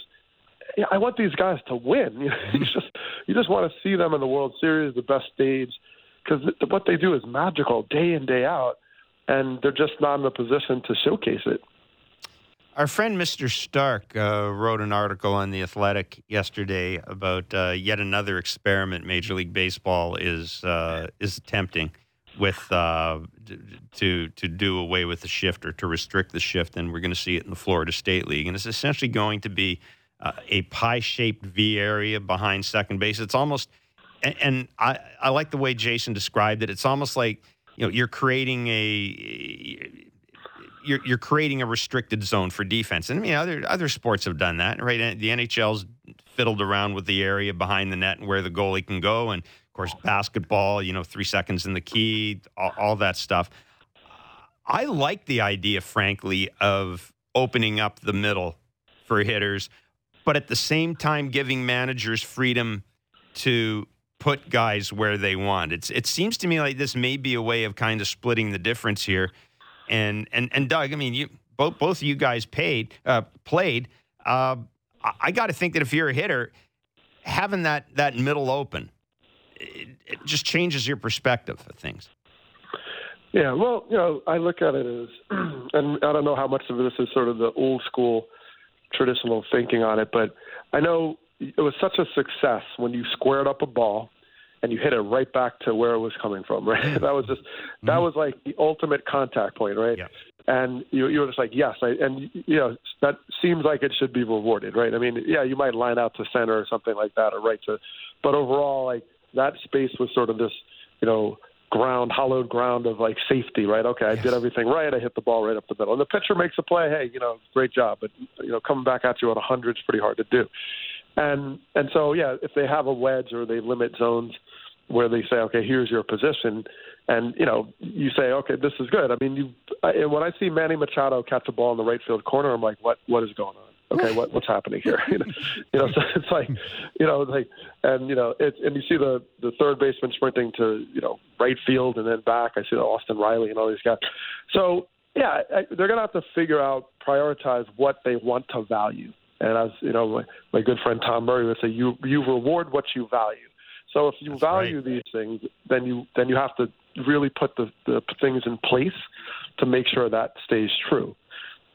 yeah, "I want these guys to win." You know, you just you just want to see them in the World Series, the best stage, because th- what they do is magical day in day out, and they're just not in a position to showcase it. Our friend Mister Stark uh, wrote an article on The Athletic yesterday about uh, yet another experiment Major League Baseball is uh, is attempting with uh, to to do away with the shift or to restrict the shift, and we're going to see it in the Florida State League. And it's essentially going to be uh, a pie-shaped V area behind second base. It's almost, and, and I, I like the way Jason described it. It's almost like you know you're creating a. You're, you're creating a restricted zone for defense. And, I mean, other other sports have done that, right? The N H L's fiddled around with the area behind the net and where the goalie can go. And, of course, basketball, you know, three seconds in the key, all, all that stuff. I like the idea, frankly, of opening up the middle for hitters, but at the same time giving managers freedom to put guys where they want. It's, it seems to me like this may be a way of kind of splitting the difference here. And, and, and Doug, I mean, you both, both of you guys paid, uh, played. Uh, I got to think that if you're a hitter, having that, that middle open, it, it just changes your perspective of things. Yeah, well, you know, I look at it as, and I don't know how much of this is sort of the old school traditional thinking on it, but I know it was such a success when you squared up a ball and you hit it right back to where it was coming from, right? That was just, that was like the ultimate contact point, right? Yeah. And you, you were just like, yes, I, and, you know, that seems like it should be rewarded, right? I mean, yeah, you might line out to center or something like that or right to, but overall, like, that space was sort of this, you know, ground, hollowed ground of like safety, right? Okay, I yes. did everything right. I hit the ball right up the middle. And the pitcher makes a play. Hey, you know, great job. But, you know, coming back at you at a hundred is pretty hard to do. And and so, yeah, if they have a wedge or they limit zones where they say, okay, here's your position, and, you know, you say, okay, this is good. I mean, you I, when I see Manny Machado catch a ball in the right field corner, I'm like, what what is going on? Okay, what, what's happening here? You know, you know, so it's like, you know, like, and, you know, it, and you see the, the third baseman sprinting to, you know, right field and then back. I see the Austin Riley and all these guys. So, yeah, I, they're going to have to figure out, prioritize what they want to value. And as, you know, my, my good friend Tom Murray would say, you you reward what you value. So if you That's value right. these things, then you then you have to really put the, the things in place to make sure that stays true.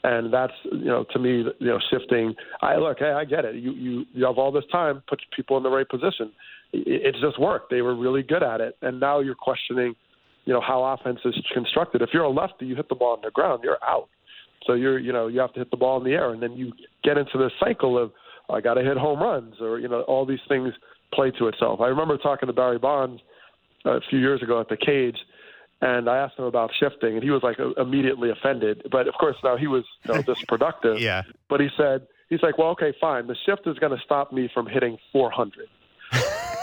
And that's, you know, to me, you know, shifting. I look, hey, I get it. You, you, you have all this time, put people in the right position. It, it's just work. They were really good at it. And now you're questioning, you know, how offense is constructed. If you're a lefty, you hit the ball on the ground, you're out. So you're, you know, you have to hit the ball in the air. And then you get into this cycle of, I got to hit home runs, or, you know, all these things play to itself. I remember talking to Barry Bonds a few years ago at the Cage. And I asked him about shifting, and he was, like, immediately offended. But, of course, now he was, you know, just productive. yeah. But he said, he's like, well, okay, fine. The shift is going to stop me from hitting four hundred.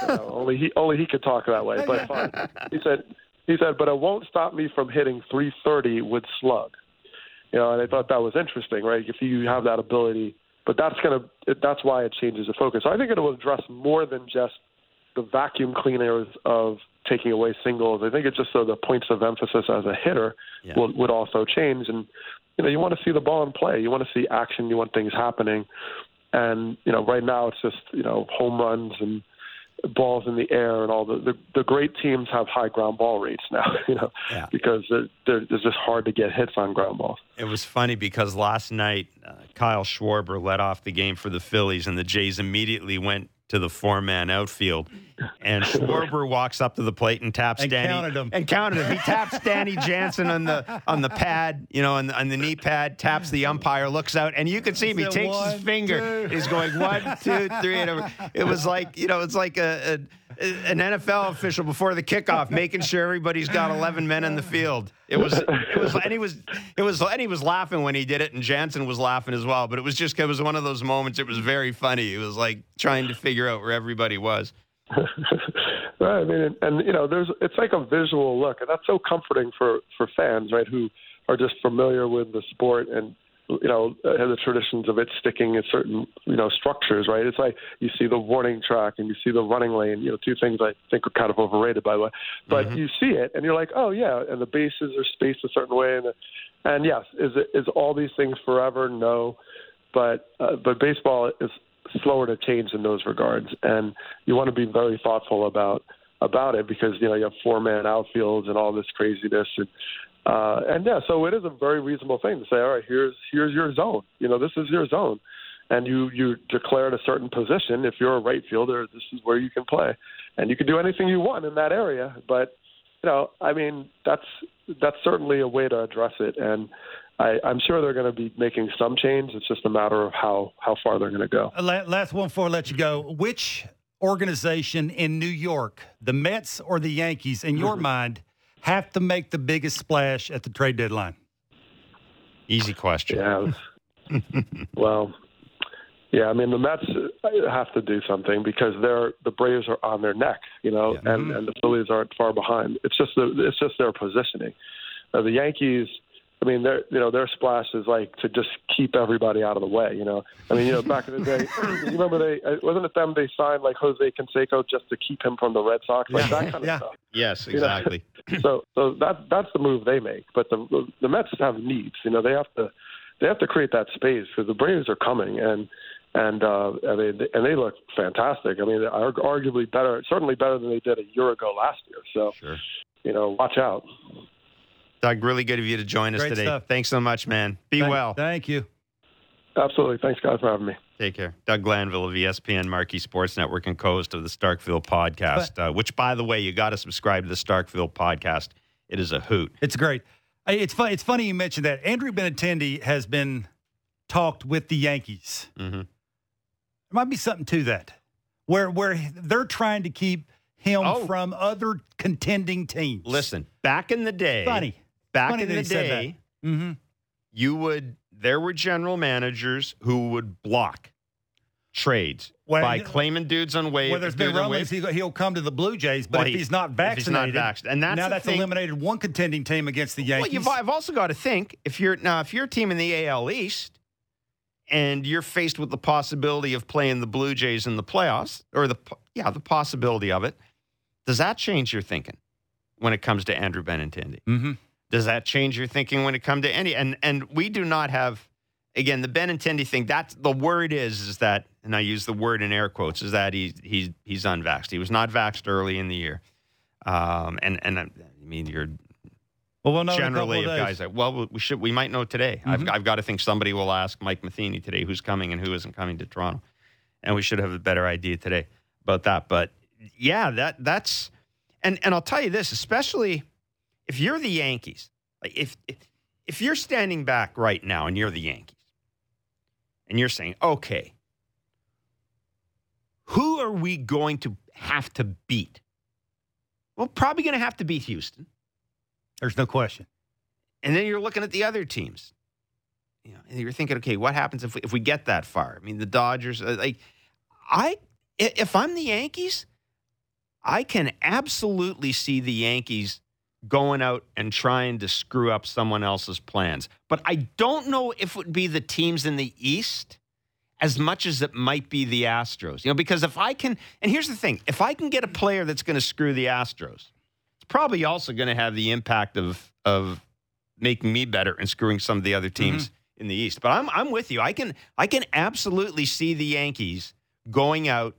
you know, only he only he could talk that way, but fine. He said, he said, but it won't stop me from hitting three thirty with slug. You know, and I thought that was interesting, right, if you have that ability. But that's going to that's why it changes the focus. So I think it will address more than just the vacuum cleaners of taking away singles. I think it's just so the points of emphasis as a hitter yeah. will, would also change. And, you know, you want to see the ball in play. You want to see action. You want things happening. And, you know, right now it's just, you know, home runs and balls in the air and all the, the, the great teams have high ground ball rates now, you know, yeah. because they're, they're, it's just hard to get hits on ground balls. It was funny because last night uh, Kyle Schwarber led off the game for the Phillies and the Jays immediately went to the four-man outfield, and Schwarber walks up to the plate and taps and Danny. Counted him. And counted him. He taps Danny Jansen on the on the pad, you know, on the, on the knee pad, taps the umpire, looks out, and you can see him. He takes one, his finger. He's going one, two, three, and over. It was like, you know, it's like a, a an N F L official before the kickoff, making sure everybody's got eleven men in the field. It was, it was, and he was, it was, and he was laughing when he did it, and Jansen was laughing as well. But it was just, it was one of those moments. It was very funny. It was like trying to figure out where everybody was. Right, I mean, and, and you know, there's it's like a visual look, and that's so comforting for, for fans, right, who are just familiar with the sport and, you know, have the traditions of it sticking in certain, you know, structures, right? It's like you see the warning track and you see the running lane, you know, two things I think are kind of overrated, by the way. But mm-hmm. you see it, and you're like, oh, yeah, and the bases are spaced a certain way. And, and yes, is it, is all these things forever? No. But uh, but baseball is slower to change in those regards, and you want to be very thoughtful about about it because, you know, you have four-man outfields and all this craziness, and uh, and yeah, so it is a very reasonable thing to say, all right, here's here's your zone, you know, this is your zone, and you you declared a certain position. If you're a right fielder, this is where you can play, and you can do anything you want in that area. But, you know, I mean, that's that's certainly a way to address it, and I, I'm sure they're going to be making some change. It's just a matter of how, how far they're going to go. Last one before I let you go. Which organization in New York, the Mets or the Yankees, in your mind, have to make the biggest splash at the trade deadline? Easy question. Yeah. Well, Yeah, I mean, the Mets have to do something because they're the Braves are on their neck, you know, yeah. and, and the Phillies aren't far behind. It's just the, it's just their positioning. Uh, the Yankees, I mean, their you know their splash is like to just keep everybody out of the way, you know. I mean, you know, back in the day, you remember they wasn't it them they signed like Jose Canseco just to keep him from the Red Sox, like yeah. that kind of yeah. stuff. Yes, exactly. You know? so so that that's the move they make, but the the Mets have needs, you know. They have to they have to create that space because the Braves are coming and. And uh, and they and they look fantastic. I mean, they are arguably better, certainly better than they did a year ago last year. So, sure. you know, watch out. Doug, really good of you to join Great us today. Stuff. Thanks so much, man. Be thank, well. Thank you. Absolutely. Thanks, guys, for having me. Take care. Doug Glanville of E S P N Marquee Sports Network and co-host of the Starkville Podcast, but, uh, which, by the way, you got to subscribe to the Starkville Podcast. It is a hoot. It's great. It's fun. It's funny you mentioned that. Andrew Benintendi has been talked with the Yankees. Mm-hmm. There might be something to that, where where they're trying to keep him oh. from other contending teams. Listen, back in the day, funny, back funny in the day, mm-hmm. you would there were general managers who would block trades when, by claiming dudes on waivers. Well, there's been rumblings he'll come to the Blue Jays, but well, if he, he's not vaccinated, if he's not vaccinated, and that's now that's thing. Eliminated one contending team against the Yankees. Well, you've, I've also got to think if you're now if you're a team in the A L East. And you're faced with the possibility of playing the Blue Jays in the playoffs, or the yeah, the possibility of it. Does that change your thinking when it comes to Andrew Benintendi? Mm-hmm. Does that change your thinking when it comes to any? And and we do not have again the Benintendi thing. That's the word is is that, and I use the word in air quotes, is that he he's he's unvaxxed. He was not vaxxed early in the year. Um, and and I mean you're. Well, we'll know generally, if guys are, well, we should we might know today. Mm-hmm. I've I've got to think somebody will ask Mike Matheny today who's coming and who isn't coming to Toronto, and we should have a better idea today about that. But yeah, that that's and, and I'll tell you this, especially if you're the Yankees, like if, if if you're standing back right now and you're the Yankees, and you're saying, okay, who are we going to have to beat? Well, probably going to have to beat Houston. There's no question. And then you're looking at the other teams. You know, and you're thinking, okay, what happens if we, if we get that far? I mean, the Dodgers, like, I, if I'm the Yankees, I can absolutely see the Yankees going out and trying to screw up someone else's plans. But I don't know if it would be the teams in the East as much as it might be the Astros. You know, because if I can, and here's the thing, if I can get a player that's going to screw the Astros, probably also going to have the impact of of making me better and screwing some of the other teams mm-hmm. in the East. But I'm I'm with you. I can I can absolutely see the Yankees going out,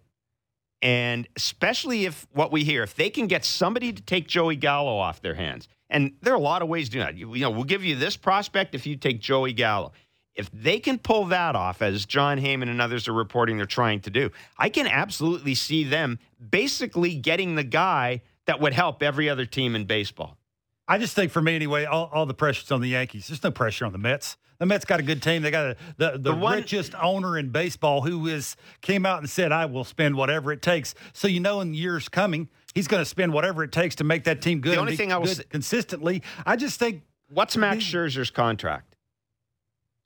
and especially if what we hear, if they can get somebody to take Joey Gallo off their hands, and there are a lot of ways to do that. You, you know, we'll give you this prospect if you take Joey Gallo. If they can pull that off, as John Heyman and others are reporting they're trying to do, I can absolutely see them basically getting the guy that would help every other team in baseball. I just think, for me anyway, all, all the pressure's on the Yankees. There's no pressure on the Mets. The Mets got a good team. They got a, the, the, the one, richest owner in baseball who is came out and said, I will spend whatever it takes. So you know in years coming, he's going to spend whatever it takes to make that team good the only and thing I was, consistently. I just think... What's Max he, Scherzer's contract?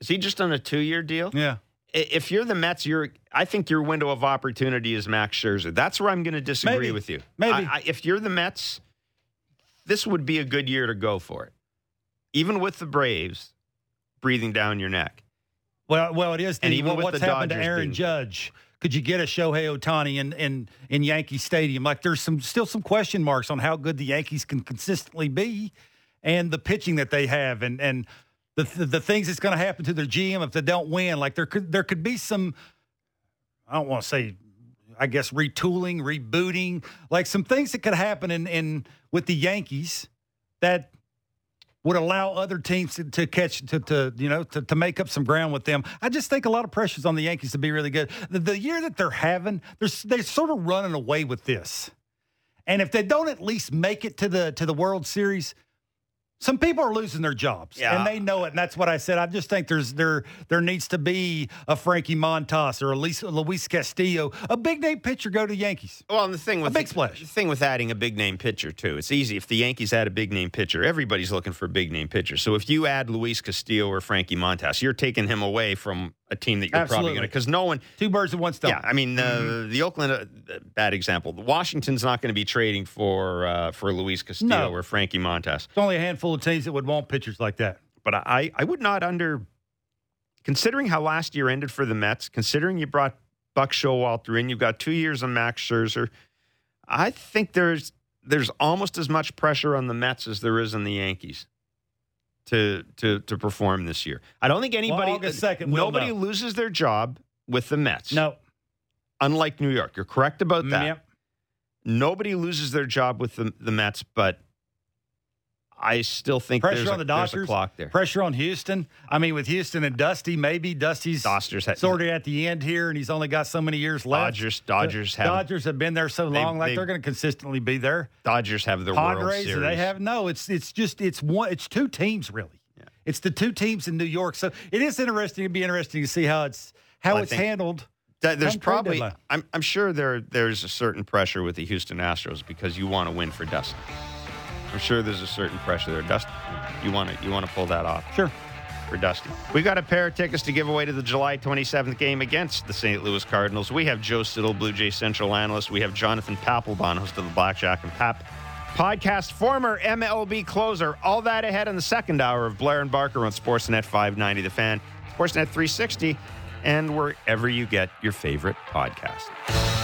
Is he just on a two-year deal? Yeah. If you're the Mets, you're. I think your window of opportunity is Max Scherzer. That's where I'm going to disagree maybe, with you. Maybe I, I, if you're the Mets, this would be a good year to go for it, even with the Braves breathing down your neck. Well, well, it is. And the, even well, with what's the happened Dodgers to Aaron being, Judge? Could you get a Shohei Ohtani in, in in Yankee Stadium? Like there's some still some question marks on how good the Yankees can consistently be, and the pitching that they have, and and. The, the the things that's going to happen to their G M if they don't win, like there could there could be some, I don't want to say, I guess retooling, rebooting, like some things that could happen in, in with the Yankees that would allow other teams to, to catch to to you know to, to make up some ground with them. I just think a lot of pressure's on the Yankees to be really good. The, the year that they're having, they're they're sort of running away with this, and if they don't at least make it to the to the World Series. Some people are losing their jobs, yeah. and they know it, and that's what I said. I just think there's there there needs to be a Frankie Montas or a Luis Castillo, a big-name pitcher go to the Yankees. Well, and the thing with a big the, splash. The thing with adding a big-name pitcher, too, it's easy. If the Yankees had a big-name pitcher, everybody's looking for a big-name pitcher. So if you add Luis Castillo or Frankie Montas, you're taking him away from a team that you're Absolutely. probably going to, because no one. Two birds with one stone. Yeah, I mean, the, mm-hmm. the Oakland, uh, bad example. Washington's not going to be trading for uh, for Luis Castillo no. or Frankie Montas. It's only a handful of teams that would want pitchers like that. But I, I would not under, considering how last year ended for the Mets, considering you brought Buck Showalter in, you've got two years on Max Scherzer, I think there's there's almost as much pressure on the Mets as there is on the Yankees. To, to to perform this year. I don't think anybody, well, second, nobody we'll loses their job with the Mets. No. Unlike New York. You're correct about that. Mm, yep. Nobody loses their job with the, the Mets, but I still think pressure there's, on a, the Dodgers, there's a clock there. Pressure on Houston. I mean, with Houston and Dusty, maybe Dusty's had, sort of at the end here, and he's only got so many years left. Dodgers, Dodgers have Dodgers have been there so long, they, like they, they're going to consistently be there. Dodgers have the Padres, World Series. They have no. It's it's just it's one. It's two teams really. Yeah. It's the two teams in New York. So it is interesting. It'd be interesting to see how it's how well, it's handled. That there's probably I'm I'm sure there there's a certain pressure with the Houston Astros because you want to win for Dusty. I'm sure there's a certain pressure there. Dusty, you want to you want to pull that off. Sure. For Dusty. We've got a pair of tickets to give away to the July twenty-seventh game against the Saint Louis Cardinals. We have Joe Siddle, Blue Jay Central analyst. We have Jonathan Papelbon, host of the Blackjack and Pap podcast, former M L B closer. All that ahead in the second hour of Blair and Barker on Sportsnet five ninety, The Fan, Sportsnet three sixty, and wherever you get your favorite podcast.